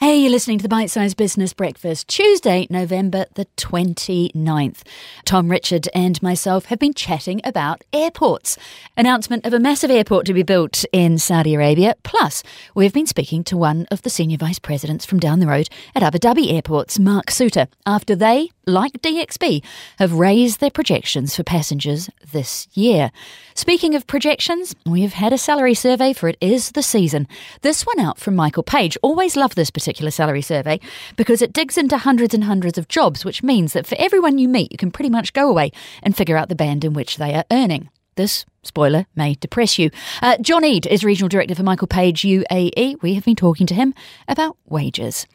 Hey, you're listening to the Bite Size Business Breakfast, Tuesday, November the 29th. Tom Richard and myself have been chatting about airports. Announcement of a massive airport to be built in Saudi Arabia. Plus, we've been speaking to one of the senior vice presidents from down the road at Abu Dhabi Airports, Mark Souter, after they, like DXB, have raised their projections for passengers this year. Speaking of projections, we have had a salary survey for it is the season. This one out from Michael Page. Always love this particular salary survey because it digs into hundreds and hundreds of jobs, which means that for everyone you meet, you can pretty much go away and figure out the band in which they are earning. This, spoiler, may depress you. John Ede is Regional Director for Michael Page UAE. We have been talking to him about wages.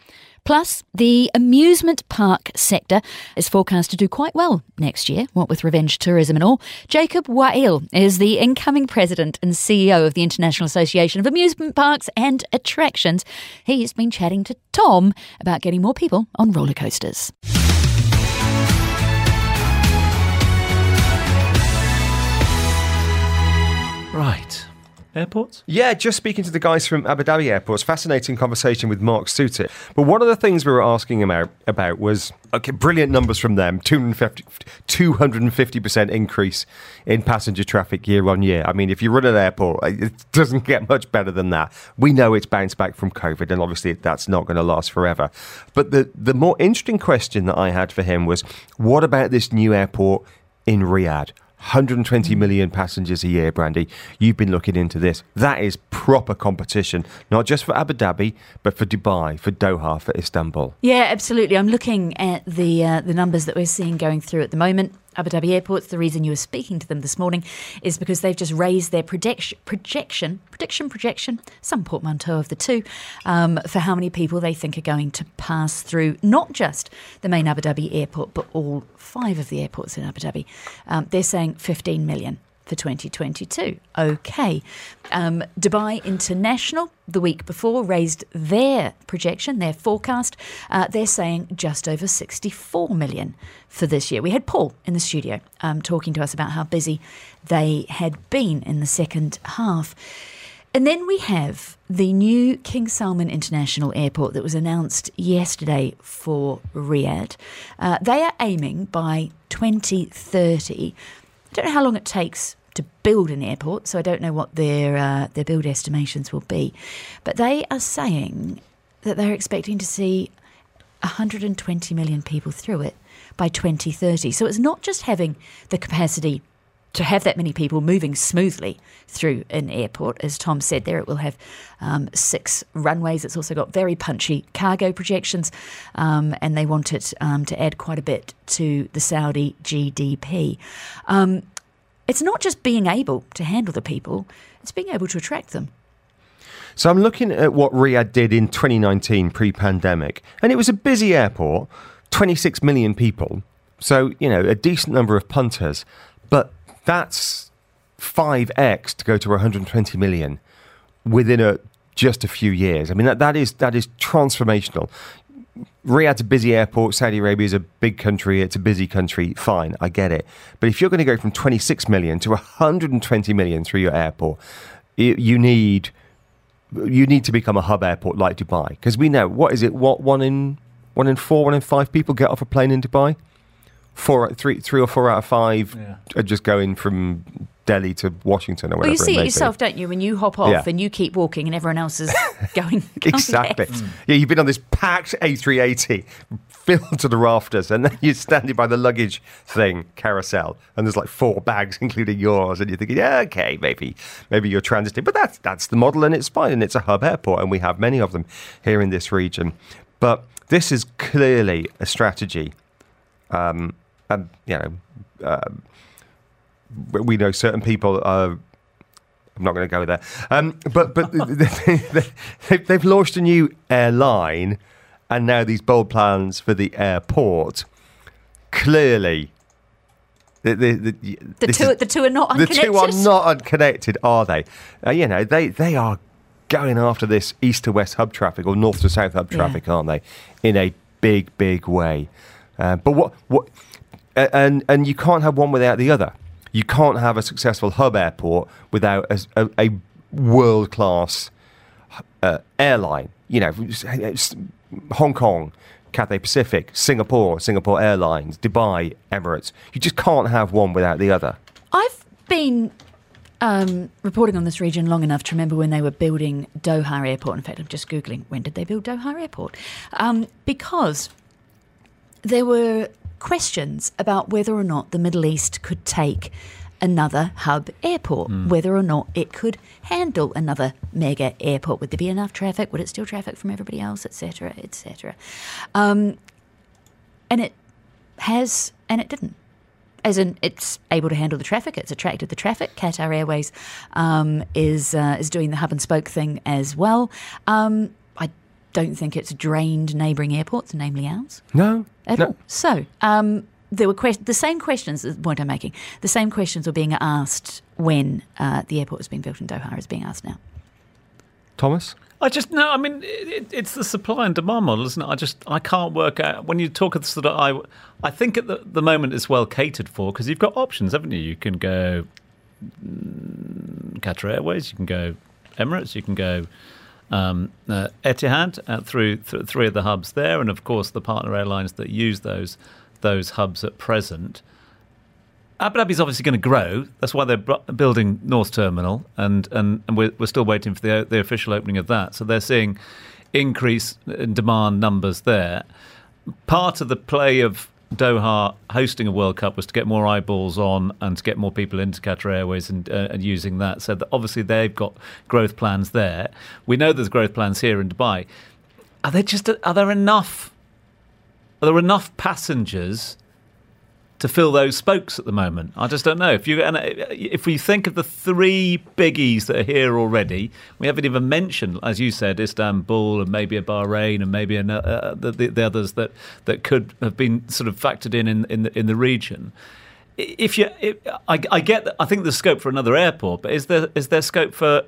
Plus, the amusement park sector is forecast to do quite well next year, what with revenge tourism and all. Jakob Wahl is the incoming president and CEO of the International Association of Amusement Parks and Attractions. He's been chatting to Tom about getting more people on roller coasters. Right. Airports? Yeah, just speaking to the guys from Abu Dhabi Airports. Fascinating conversation with Mark Souter. But one of the things we were asking him about was, okay, brilliant numbers from them, 250% increase in passenger traffic year on year. I mean, if you run an airport, it doesn't get much better than that. We know it's bounced back from COVID, and obviously that's not going to last forever. But the more interesting question that I had for him was, what about this new airport in Riyadh? 120 million passengers a year, Brandy. You've been looking into this. That is proper competition, not just for Abu Dhabi, but for Dubai, for Doha, for Istanbul. Yeah, absolutely. I'm looking at the numbers that we're seeing going through at the moment. Abu Dhabi Airports, the reason you were speaking to them this morning is because they've just raised their projection, some portmanteau of the two, for how many people they think are going to pass through not just the main Abu Dhabi airport, but all five of the airports in Abu Dhabi. They're saying 15 million for 2022. OK. Dubai International, the week before, raised their projection, their forecast. They're saying just over 64 million for this year. We had Paul in the studio talking to us about how busy they had been in the second half. And then we have the new King Salman International Airport that was announced yesterday for Riyadh. They are aiming by 2030. I don't know how long it takes to build an airport, so I don't know what their build estimations will be. But they are saying that they're expecting to see 120 million people through it by 2030. So it's not just having the capacity to have that many people moving smoothly through an airport. As Tom said there, it will have six runways. It's also got very punchy cargo projections, and they want it to add quite a bit to the Saudi GDP. It's not just being able to handle the people, it's being able to attract them. So I'm looking at what Riyadh did in 2019 pre-pandemic, and it was a busy airport, 26 million people. So, you know, a decent number of punters, but that's 5x to go to 120 million within just a few years. I mean, that is transformational. Riyadh's a busy airport. Saudi Arabia is a big country. It's a busy country. Fine, I get it. But if you're going to go from 26 million to 120 million through your airport, you need to become a hub airport like Dubai, because we know one in five people get off a plane in Dubai. Three or four out of five are just going from Delhi to Washington or whatever. Well, you see it yourself, don't you? When you hop off and you keep walking, and everyone else is going. Exactly. Next. Yeah, you've been on this packed A380, filled to the rafters, and then you're standing by the luggage thing carousel, and there's like four bags, including yours, and you're thinking, yeah, okay, maybe you're transiting, but that's the model, and it's fine, and it's a hub airport, and we have many of them here in this region. But this is clearly a strategy. We know certain people are... I'm not going to go there. But they've launched a new airline, and now these bold plans for the airport. Clearly... The two are not unconnected. The two are not unconnected, are they? They are going after this east to west hub traffic, or north to south hub traffic, aren't they? In a big, big way. But you can't have one without the other. You can't have a successful hub airport without a world-class airline. You know, Hong Kong, Cathay Pacific, Singapore, Singapore Airlines, Dubai, Emirates. You just can't have one without the other. I've been reporting on this region long enough to remember when they were building Doha Airport. In fact, I'm just Googling, when did they build Doha Airport? Because there were questions about whether or not the Middle East could take another hub airport, whether or not it could handle another mega airport. Would there be enough traffic? Would it steal traffic from everybody else, etc., etc.? And it has, and it didn't. As in, it's able to handle the traffic. It's attracted the traffic. Qatar Airways is doing the hub and spoke thing as well. I don't think it's drained neighbouring airports, namely ours. No, at all. So there were the same questions. The point I'm making: the same questions were being asked when the airport was being built in Doha is being asked now. Thomas. I mean, it's the supply and demand model, isn't it? I can't work out when you talk of sort of. I think at the moment it's well catered for because you've got options, haven't you? You can go Qatar Airways, you can go Emirates, you can go Etihad through three of the hubs there, and of course the partner airlines that use those hubs at present. Abu Dhabi's obviously going to grow. That's why they're building North Terminal, and we're still waiting for the official opening of that. So they're seeing increase in demand numbers there. Part of the play of Doha hosting a World Cup was to get more eyeballs on and to get more people into Qatar Airways and using that. So that obviously they've got growth plans there. We know there's growth plans here in Dubai. Are there enough passengers to fill those spokes at the moment? I just don't know. If we think of the three biggies that are here already, we haven't even mentioned, as you said, Istanbul and maybe a Bahrain and maybe the others that could have been sort of factored in the region. I think there's scope for another airport, but is there scope for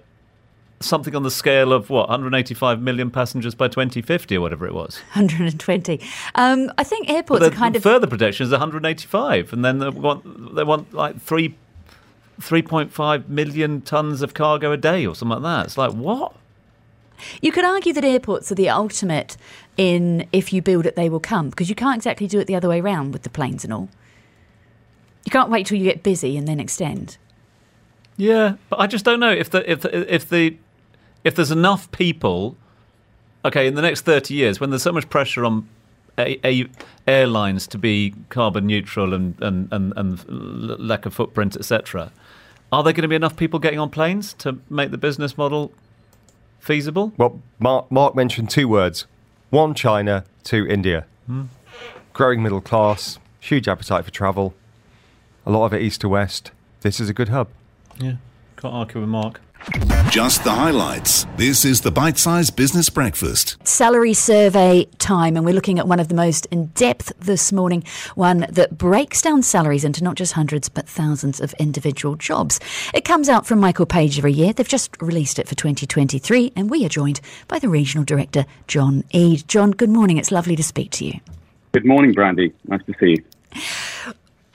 something on the scale of, 185 million passengers by 2050 or whatever it was? 120. I think airports are kind of... Further projection is 185, and then they want like 3.5 million tonnes of cargo a day or something like that. It's like, what? You could argue that airports are the ultimate in if you build it, they will come, because you can't exactly do it the other way around with the planes and all. You can't wait till you get busy and then extend. Yeah, but I just don't know if there's enough people. Okay, in the next 30 years, when there's so much pressure on airlines to be carbon neutral and lack of footprint, etc., are there going to be enough people getting on planes to make the business model feasible? Well, Mark mentioned two words: one, China; two, India. Growing middle class, huge appetite for travel, a lot of it east to west. This is a good hub. Yeah, can't argue with Mark. Just the highlights. This is the Bite Size Business Breakfast. Salary survey time, and we're looking at one of the most in-depth this morning, one that breaks down salaries into not just hundreds but thousands of individual jobs. It comes out from Michael Page every year. They've just released it for 2023, and we are joined by the Regional Director, John Ede. John, good morning. It's lovely to speak to you. Good morning, Brandy. Nice to see you.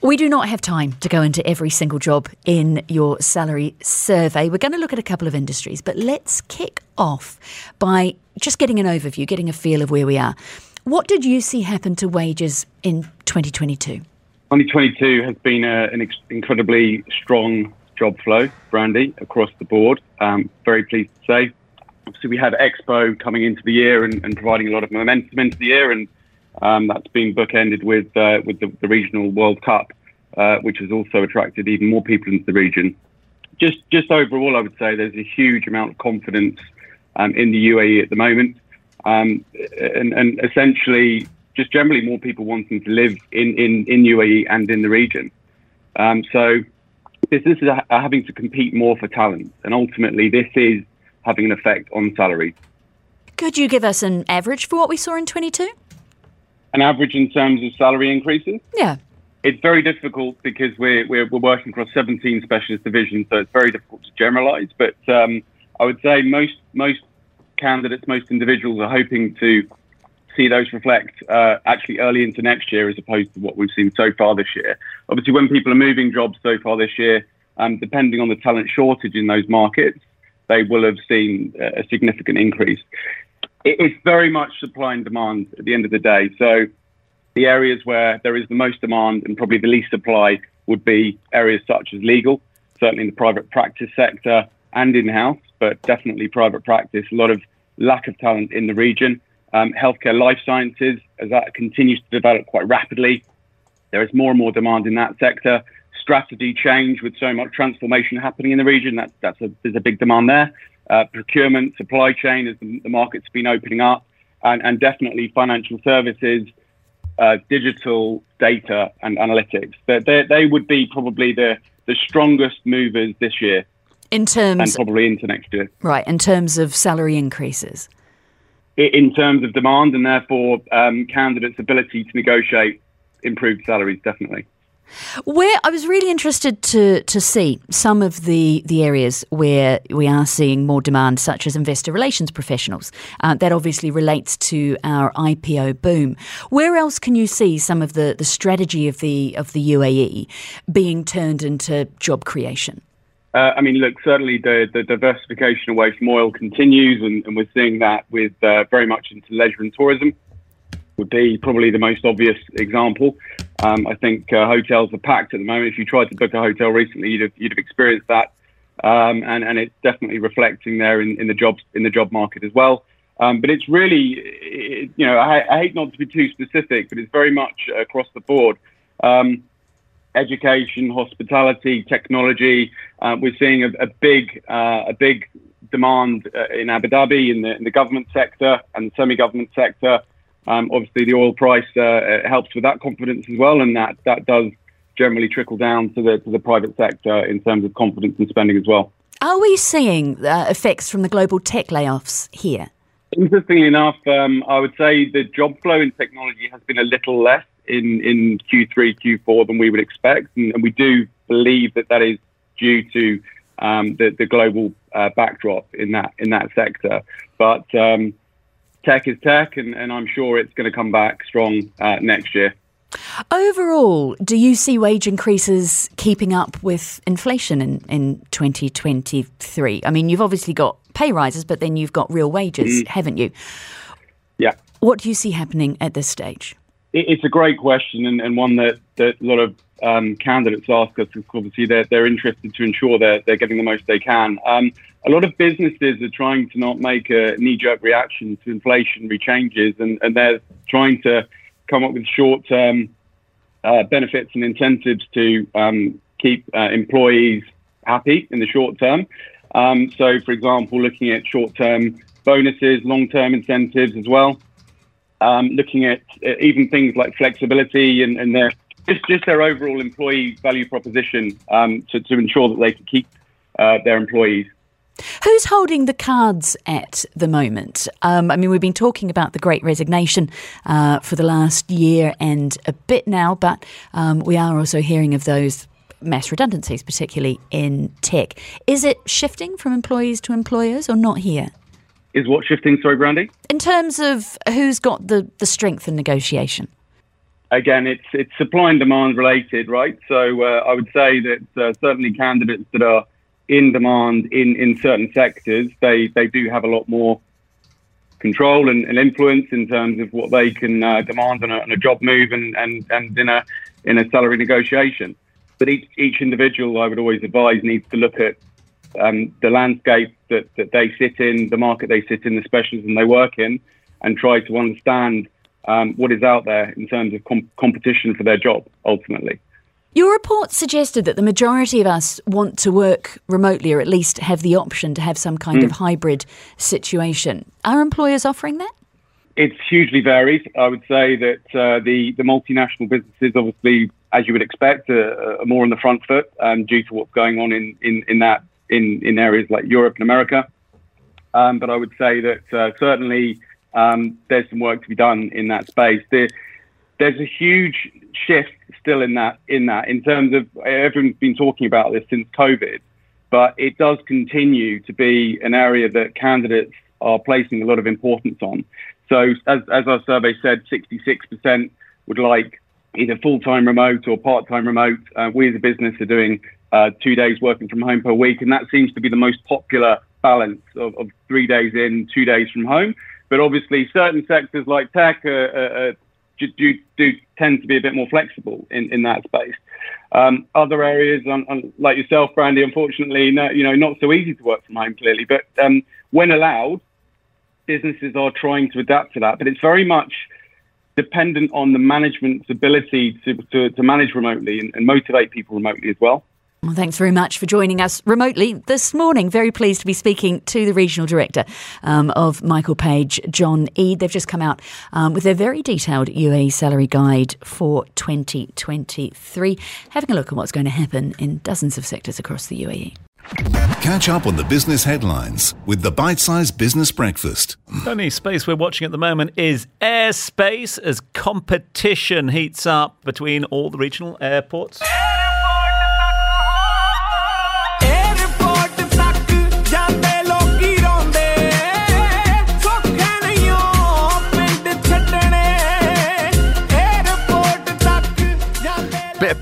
We do not have time to go into every single job in your salary survey. We're going to look at a couple of industries, but let's kick off by just getting an overview, getting a feel of where we are. What did you see happen to wages in 2022? 2022 has been an incredibly strong job flow, Brandy, across the board. Very pleased to say. Obviously, we had Expo coming into the year and providing a lot of momentum into the year, and that's been bookended with the regional World Cup, which has also attracted even more people into the region. Just overall, I would say there's a huge amount of confidence in the UAE at the moment, and essentially just generally more people wanting to live in UAE and in the region. So businesses are having to compete more for talent, and ultimately this is having an effect on salaries. Could you give us an average for what we saw in 22? An average in terms of salary increases? Yeah. It's very difficult because we're working across 17 specialist divisions, so it's very difficult to generalise. But I would say most individuals are hoping to see those reflect actually early into next year as opposed to what we've seen so far this year. Obviously, when people are moving jobs so far this year, depending on the talent shortage in those markets, they will have seen a significant increase. It's very much supply and demand at the end of the day. So the areas where there is the most demand and probably the least supply would be areas such as legal, certainly in the private practice sector and in-house, but definitely private practice, a lot of lack of talent in the region. Healthcare, life sciences, as that continues to develop quite rapidly, there is more and more demand in that sector. Strategy change with so much transformation happening in the region, there's a big demand there. Procurement, supply chain, as the market's been opening up, and definitely financial services, digital data and analytics. They would be probably the strongest movers this year. In terms... And probably into next year. Right, in terms of salary increases. In terms of demand and therefore candidates' ability to negotiate improved salaries, definitely. Where I was really interested to see some of the areas where we are seeing more demand, such as investor relations professionals. That obviously relates to our IPO boom. Where else can you see some of the strategy of the UAE being turned into job creation? I mean, look, certainly the diversification away from oil continues, and we're seeing that with very much into leisure and tourism. Would be probably the most obvious example. I think hotels are packed at the moment. If you tried to book a hotel recently, you'd have experienced that, and it's definitely reflecting there in the job market as well. But it's really, I hate not to be too specific, but it's very much across the board. Education, hospitality, technology. We're seeing a big demand in Abu Dhabi in the government sector and the semi-government sector. Obviously, the oil price helps with that confidence as well, and that does generally trickle down to the private sector in terms of confidence and spending as well. Are we seeing effects from the global tech layoffs here? Interestingly enough, I would say the job flow in technology has been a little less in Q3, Q4 than we would expect, and we do believe that is due to the global backdrop in that sector, but. Tech is tech, and I'm sure it's going to come back strong next year. Overall, do you see wage increases keeping up with inflation in 2023? I mean, you've obviously got pay rises, but then you've got real wages, haven't you? Yeah. What do you see happening at this stage? It's a great question, and one that a lot of candidates ask us, because obviously they're interested to ensure they're getting the most they can. A lot of businesses are trying to not make a knee-jerk reaction to inflationary changes, and they're trying to come up with short-term benefits and incentives to keep employees happy in the short term. So, for example, looking at short-term bonuses, long-term incentives as well, looking at even things like flexibility and their just their overall employee value proposition to ensure that they can keep their employees. Who's holding the cards at the moment? I mean, we've been talking about the Great Resignation for the last year and a bit now, but we are also hearing of those mass redundancies, particularly in tech. Is it shifting from employees to employers or not here? Is what shifting, sorry, Brandy? In terms of who's got the strength in negotiation? Again, it's supply and demand related, right? So I would say that certainly candidates that are in demand in certain sectors, they do have a lot more control and influence in terms of what they can demand on a job move and in a salary negotiation. But each individual, I would always advise, needs to look at the landscape that they sit in, the market they sit in, the specialism they work in, and try to understand what is out there in terms of competition for their job, ultimately. Your report suggested that the majority of us want to work remotely, or at least have the option to have some kind of hybrid situation. Are employers offering that? It's hugely varied. I would say that the multinational businesses, obviously, as you would expect, are more on the front foot due to what's going on in areas like Europe and America. But I would say that certainly there's some work to be done in that space. There's a huge shift still in that in terms of, everyone's been talking about this since COVID, but it does continue to be an area that candidates are placing a lot of importance on. So as our survey said, 66% would like either full-time remote or part-time remote. We as a business are doing 2 days working from home per week, and that seems to be the most popular balance of 3 days in, 2 days from home. But obviously certain sectors like tech do tend to be a bit more flexible in that space. Other areas, like yourself, Brandy, unfortunately, not so easy to work from home, clearly. But when allowed, businesses are trying to adapt to that. But it's very much dependent on the management's ability to manage remotely and motivate people remotely as well. Well, thanks very much for joining us remotely this morning. Very pleased to be speaking to the Regional Director of Michael Page, John Ede. They've just come out with their very detailed UAE salary guide for 2023, having a look at what's going to happen in dozens of sectors across the UAE. Catch up on the business headlines with the Bite Size Business Breakfast. The only space we're watching at the moment is airspace as competition heats up between all the regional airports.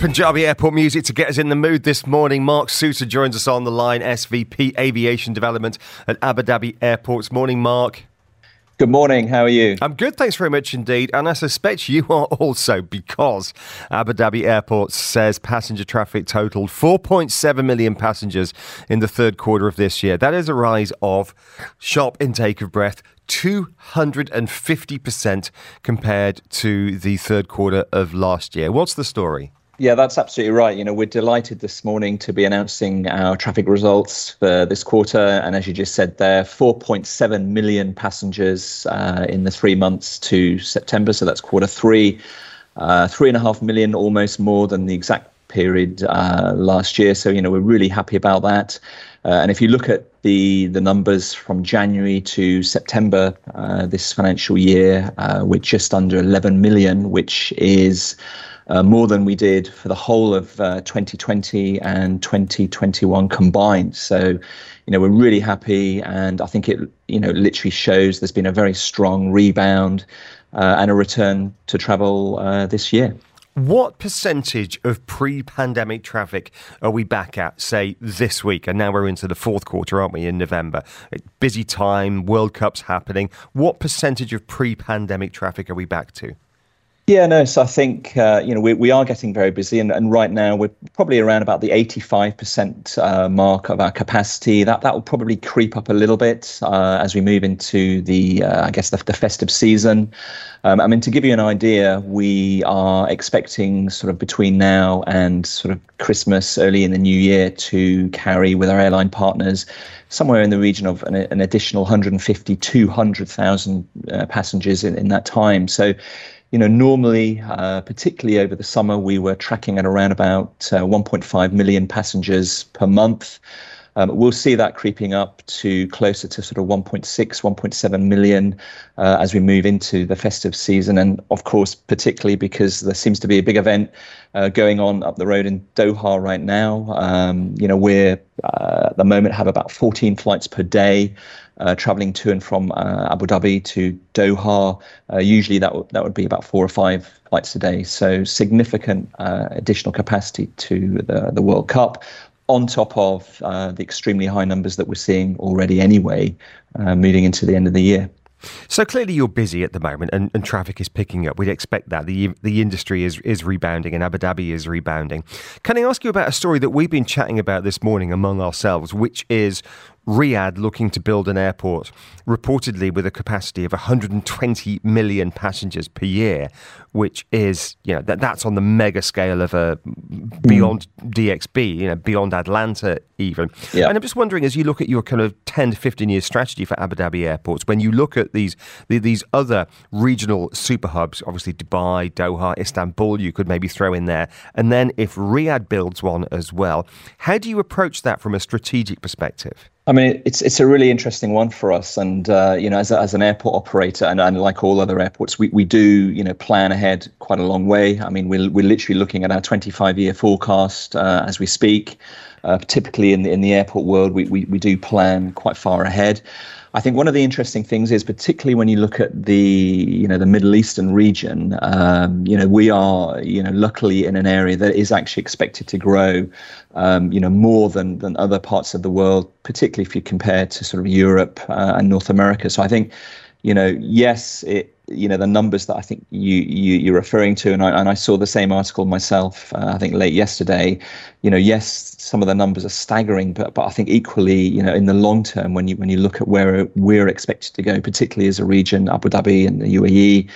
Punjabi airport music to get us in the mood this morning. Mark Souter joins us on the line, SVP Aviation Development at Abu Dhabi Airports. Morning, Mark. Good morning. How are you? I'm good. Thanks very much indeed. And I suspect you are also, because Abu Dhabi Airports says passenger traffic totaled 4.7 million passengers in the third quarter of this year. That is a rise of, sharp intake of breath, 250% compared to the third quarter of last year. What's the story? Yeah, that's absolutely right. You know, we're delighted this morning to be announcing our traffic results for this quarter. And as you just said there, 4.7 million passengers in the 3 months to September. So that's quarter three, 3.5 million, almost more than the exact period last year. So, you know, we're really happy about that. And if you look at the numbers from January to September this financial year, we're just under 11 million, which is more than we did for the whole of 2020 and 2021 combined. So, you know, we're really happy. And I think it, you know, literally shows there's been a very strong rebound and a return to travel this year. What percentage of pre-pandemic traffic are we back at, say, this week? And now we're into the fourth quarter, aren't we, in November? Busy time, World Cup's happening. What percentage of pre-pandemic traffic are we back to? Yeah, no, so I think, you know, we are getting very busy and right now we're probably around about the 85% mark of our capacity. That will probably creep up a little bit as we move into the festive season. I mean, to give you an idea, we are expecting sort of between now and sort of Christmas, early in the new year, to carry with our airline partners somewhere in the region of an additional 200,000 passengers in that time. So, you know, normally, particularly over the summer, we were tracking at around about 1.5 million passengers per month. We'll see that creeping up to closer to sort of 1.6, 1.7 million as we move into the festive season. And of course, particularly because there seems to be a big event going on up the road in Doha right now. You know, we're at the moment have about 14 flights per day traveling to and from Abu Dhabi to Doha. Usually that would be about 4 or 5 flights a day. So significant additional capacity to the World Cup, on top of the extremely high numbers that we're seeing already anyway, moving into the end of the year. So clearly you're busy at the moment and traffic is picking up. We'd expect that. The industry is rebounding and Abu Dhabi is rebounding. Can I ask you about a story that we've been chatting about this morning among ourselves, which is Riyadh looking to build an airport, reportedly with a capacity of 120 million passengers per year, which is, you know, that's on the mega scale of a beyond DXB, you know, beyond Atlanta even. Yeah. And I'm just wondering, as you look at your kind of 10 to 15 year strategy for Abu Dhabi airports, when you look at these other regional super hubs, obviously Dubai, Doha, Istanbul, you could maybe throw in there. And then if Riyadh builds one as well, how do you approach that from a strategic perspective? I mean, it's a really interesting one for us. And, you know, as an airport operator and like all other airports, we do, you know, plan ahead quite a long way. I mean, we're literally looking at our 25-year forecast as we speak. Typically in the airport world, we do plan quite far ahead. I think one of the interesting things is, particularly when you look at the Middle Eastern region, we are, luckily in an area that is actually expected to grow, more than other parts of the world, particularly if you compare to sort of Europe and North America. So I think, yes, the numbers that I think you're referring to, and I saw the same article myself, I think late yesterday, yes, some of the numbers are staggering, but I think equally, in the long term, when you look at where we're expected to go, particularly as a region, Abu Dhabi and the UAE,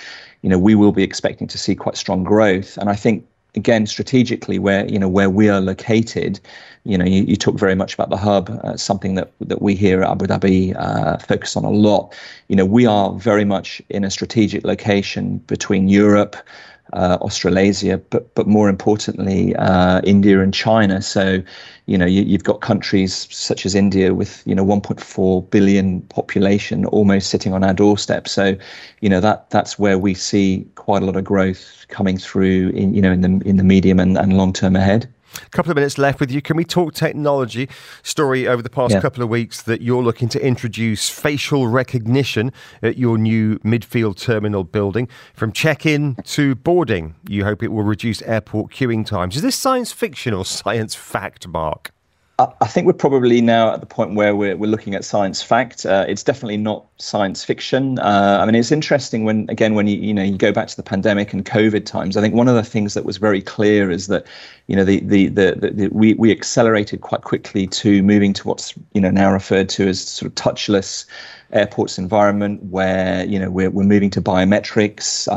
we will be expecting to see quite strong growth. And I think, again, strategically, where we are located, you talk very much about the hub, something that we here at Abu Dhabi focus on a lot. We are very much in a strategic location between Europe, Australasia, but more importantly, India and China. So, you've got countries such as India with 1.4 billion population almost sitting on our doorstep. So, that's where we see quite a lot of growth coming through in the medium and long term ahead. A couple of minutes left with you. Can we talk technology? Story over the past couple of weeks that you're looking to introduce facial recognition at your new midfield terminal building. From check-in to boarding, you hope it will reduce airport queuing times. Is this science fiction or science fact, Mark? I think we're probably now at the point where we're looking at science fact. It's definitely not science fiction. I mean, it's interesting when you go back to the pandemic and COVID times. I think one of the things that was very clear is that we accelerated quite quickly to moving to what's now referred to as sort of touchless airports environment, where we're moving to biometrics,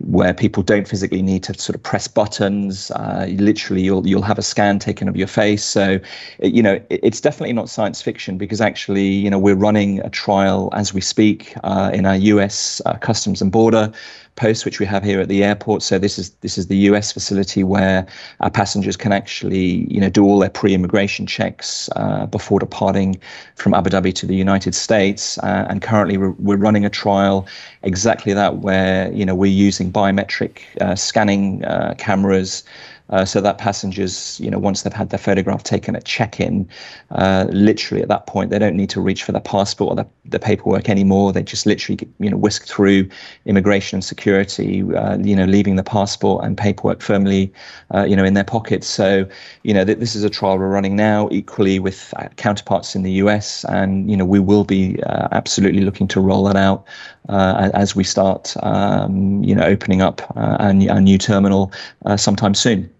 where people don't physically need to sort of press buttons. Literally, you'll have a scan taken of your face. So, it's definitely not science fiction, because actually, we're running a trial as we speak in our US Customs and Border post, which we have here at the airport. So this is the US facility where our passengers can actually do all their pre-immigration checks before departing from Abu Dhabi to the United States. And currently we're running a trial exactly that, where we're using biometric scanning cameras, so that passengers, once they've had their photograph taken at check-in, literally at that point, they don't need to reach for their passport or the paperwork anymore. They just literally, whisk through immigration and security, leaving the passport and paperwork firmly, in their pockets. So, this is a trial we're running now, equally with counterparts in the US. And, we will be absolutely looking to roll that out as we start, opening up our new terminal sometime soon.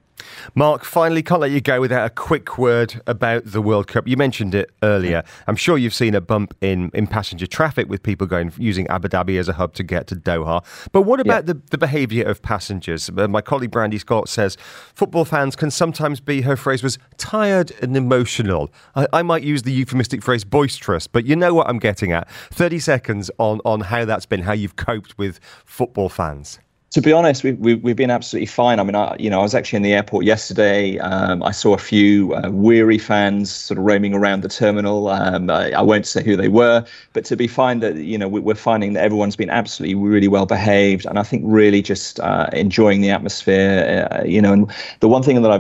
Mark, finally, can't let you go without a quick word about the World Cup. You mentioned it earlier. I'm sure you've seen a bump in passenger traffic with people using Abu Dhabi as a hub to get to Doha. But what about the behaviour of passengers? My colleague Brandy Scott says football fans can sometimes be, her phrase was, tired and emotional. I might use the euphemistic phrase boisterous, but you know what I'm getting at. 30 seconds on how that's been, how you've coped with football fans. To be honest, we've been absolutely fine. I mean, I was actually in the airport yesterday. I saw a few weary fans sort of roaming around the terminal. I won't say who they were, but to be fine that, we're finding that everyone's been absolutely really well behaved, and I think really just enjoying the atmosphere. And the one thing that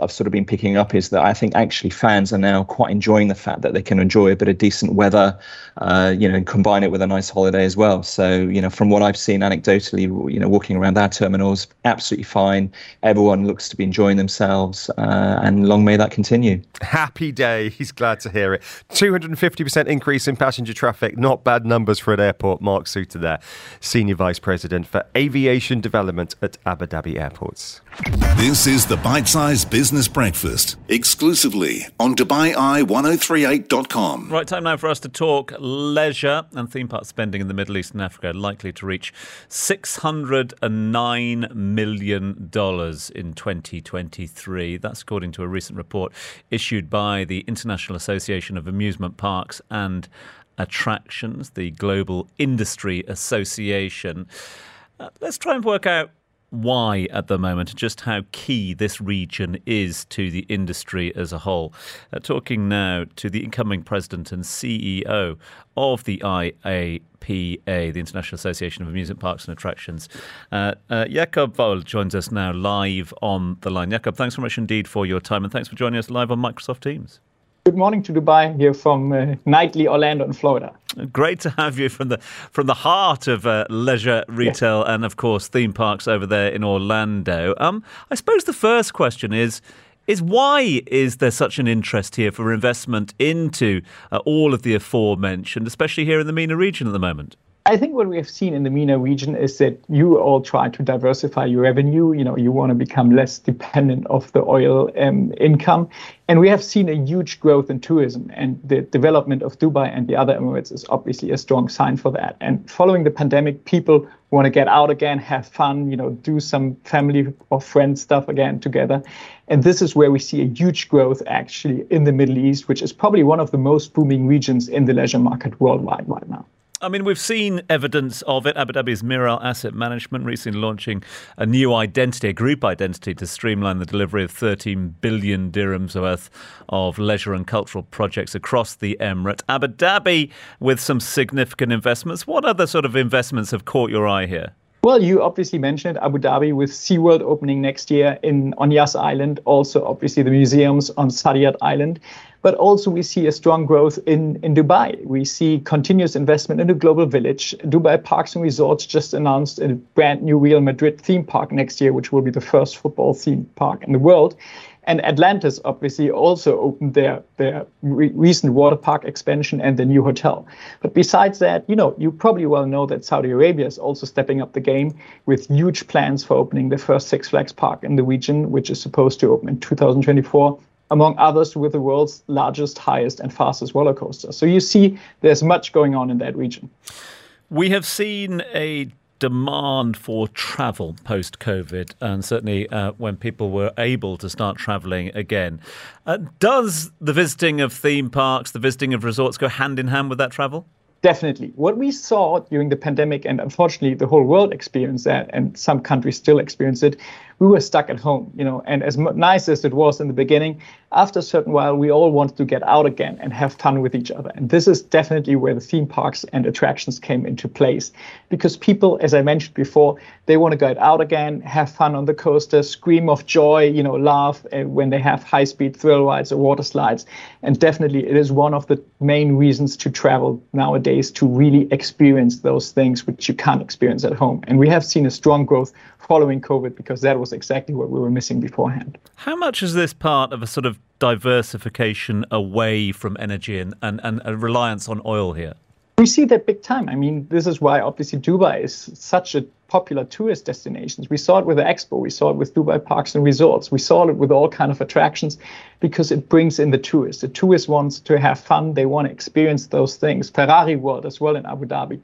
I've sort of been picking up is that I think actually fans are now quite enjoying the fact that they can enjoy a bit of decent weather, and combine it with a nice holiday as well. So, from what I've seen anecdotally, walking around our terminals, absolutely fine. Everyone looks to be enjoying themselves, and long may that continue. Happy day. He's glad to hear it. 250% increase in passenger traffic. Not bad numbers for an airport. Mark Souter there, Senior Vice President for Aviation Development at Abu Dhabi Airports. This is the Bite Size Business Breakfast, exclusively on Dubai Eye 103.8.com. Right, time now for us to talk leisure and theme park spending in the Middle East and Africa, likely to reach $609 million in 2023. That's according to a recent report issued by the International Association of Amusement Parks and Attractions, the Global Industry Association. Let's try and work out why at the moment, just how key this region is to the industry as a whole. Talking now to the incoming president and CEO of the IAPA, the International Association of Amusement Parks and Attractions. Jakob Wahl joins us now live on the line. Jakob, thanks so much indeed for your time, and thanks for joining us live on Microsoft Teams. Good morning to Dubai, here from Knightley, Orlando in Florida. Great to have you from the heart of leisure, retail, and of course theme parks over there in Orlando. I suppose the first question is why is there such an interest here for investment into all of the aforementioned, especially here in the MENA region at the moment? I think what we have seen in the MENA region is that you all try to diversify your revenue. You know, you want to become less dependent of the oil income. And we have seen a huge growth in tourism, and the development of Dubai and the other Emirates is obviously a strong sign for that. And following the pandemic, people want to get out again, have fun, you know, do some family or friend stuff again together. And this is where we see a huge growth actually in the Middle East, which is probably one of the most booming regions in the leisure market worldwide right now. I mean, we've seen evidence of it. Abu Dhabi's Miral Asset Management recently launching a new identity, a group identity, to streamline the delivery of 13 billion dirhams worth of leisure and cultural projects across the Emirate. Abu Dhabi with some significant investments. What other sort of investments have caught your eye here? Well, you obviously mentioned Abu Dhabi with SeaWorld opening next year on Yas Island, also obviously the museums on Saadiyat Island. But also we see a strong growth in Dubai. We see continuous investment in the Global Village. Dubai Parks and Resorts just announced a brand new Real Madrid theme park next year, which will be the first football theme park in the world. And Atlantis obviously also opened their recent water park expansion and the new hotel. But besides that, you know, you probably well know that Saudi Arabia is also stepping up the game with huge plans for opening the first Six Flags park in the region, which is supposed to open in 2024. Among others, with the world's largest, highest and fastest roller coaster. So you see there's much going on in that region. We have seen a demand for travel post-COVID, and certainly when people were able to start travelling again. Does the visiting of theme parks, the visiting of resorts go hand in hand with that travel? Definitely. What we saw during the pandemic, and unfortunately the whole world experienced that, and some countries still experience it, we were stuck at home, you know, and as nice as it was in the beginning, after a certain while, we all wanted to get out again and have fun with each other. And this is definitely where the theme parks and attractions came into place, because people, as I mentioned before, they want to get out again, have fun on the coaster, scream of joy, you know, laugh when they have high-speed thrill rides or water slides. And definitely it is one of the main reasons to travel nowadays, to really experience those things which you can't experience at home. And we have seen a strong growth following COVID, because that was exactly what we were missing beforehand. How much is this part of a sort of diversification away from energy and a reliance on oil here? We see that big time. I mean, this is why obviously Dubai is such a popular tourist destinations. We saw it with the Expo, we saw it with Dubai Parks and Resorts, we saw it with all kind of attractions, because it brings in the tourists. The tourists wants to have fun, they want to experience those things. Ferrari World as well in Abu Dhabi.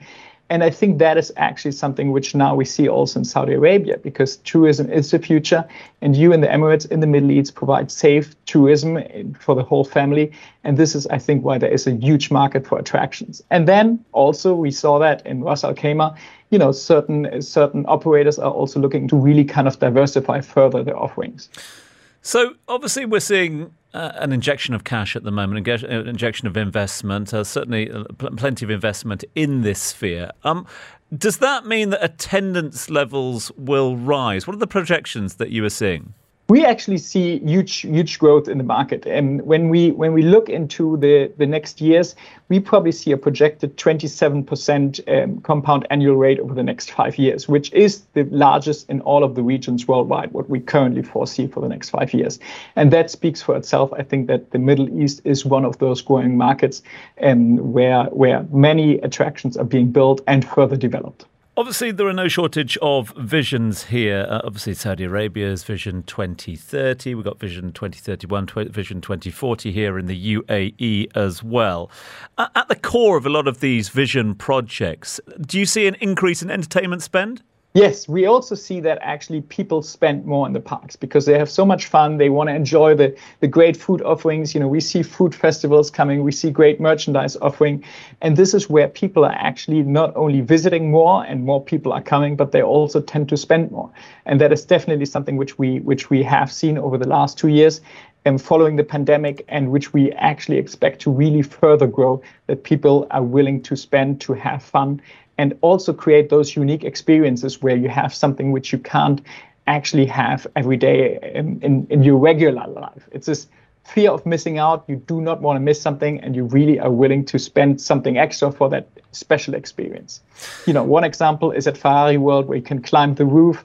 And I think that is actually something which now we see also in Saudi Arabia, because tourism is the future, and you in the Emirates, in the Middle East, provide safe tourism for the whole family. And this is, I think, why there is a huge market for attractions. And then also we saw that in Ras al-Khaimah, you know, certain operators are also looking to really kind of diversify further their offerings. So obviously we're seeing an injection of cash at the moment, an injection of investment, certainly plenty of investment in this sphere. Does that mean that attendance levels will rise? What are the projections that you are seeing? We actually see huge growth in the market. And when we look into the next years, we probably see a projected 27% compound annual rate over the next 5 years, which is the largest in all of the regions worldwide, what we currently foresee for the next 5 years. And that speaks for itself. I think that the Middle East is one of those growing markets where many attractions are being built and further developed. Obviously, there are no shortage of visions here. Obviously, Saudi Arabia's Vision 2030. We've got Vision 2031, Vision 2040 here in the UAE as well. At the core of a lot of these vision projects, do you see an increase in entertainment spend? Yes, we also see that actually people spend more in the parks because they have so much fun. They want to enjoy the great food offerings. You know, we see food festivals coming. We see great merchandise offering. And this is where people are actually not only visiting more and more people are coming, but they also tend to spend more. And that is definitely something which we have seen over the last 2 years and following the pandemic, and which we actually expect to really further grow, that people are willing to spend, to have fun, and also create those unique experiences where you have something which you can't actually have every day in your regular life. It's this fear of missing out. You do not want to miss something, and you really are willing to spend something extra for that special experience. You know, one example is at Ferrari World, where you can climb the roof.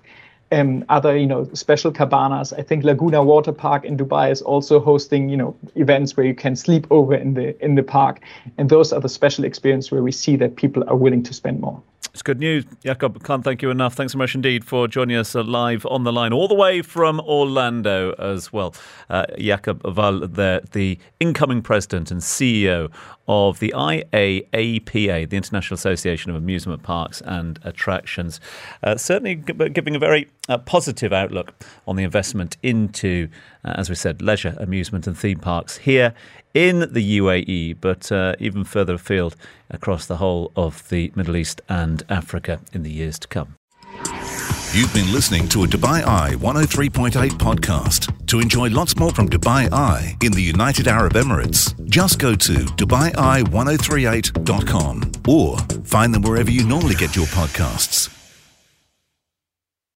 Other, you know, special cabanas. I think Laguna Water Park in Dubai is also hosting, you know, events where you can sleep over in the park. And those are the special experiences where we see that people are willing to spend more. It's good news, Jakob. Can't thank you enough. Thanks so much indeed for joining us live on the line, all the way from Orlando as well. Jakob Wahl, the incoming president and CEO of the IAAPA, the International Association of Amusement Parks and Attractions. Certainly giving a very positive outlook on the investment into, as we said, leisure, amusement and theme parks here in the UAE, but even further afield across the whole of the Middle East and Africa in the years to come. You've been listening to a Dubai Eye 103.8 podcast. To enjoy lots more from Dubai Eye in the United Arab Emirates, just go to DubaiEye1038.com or find them wherever you normally get your podcasts.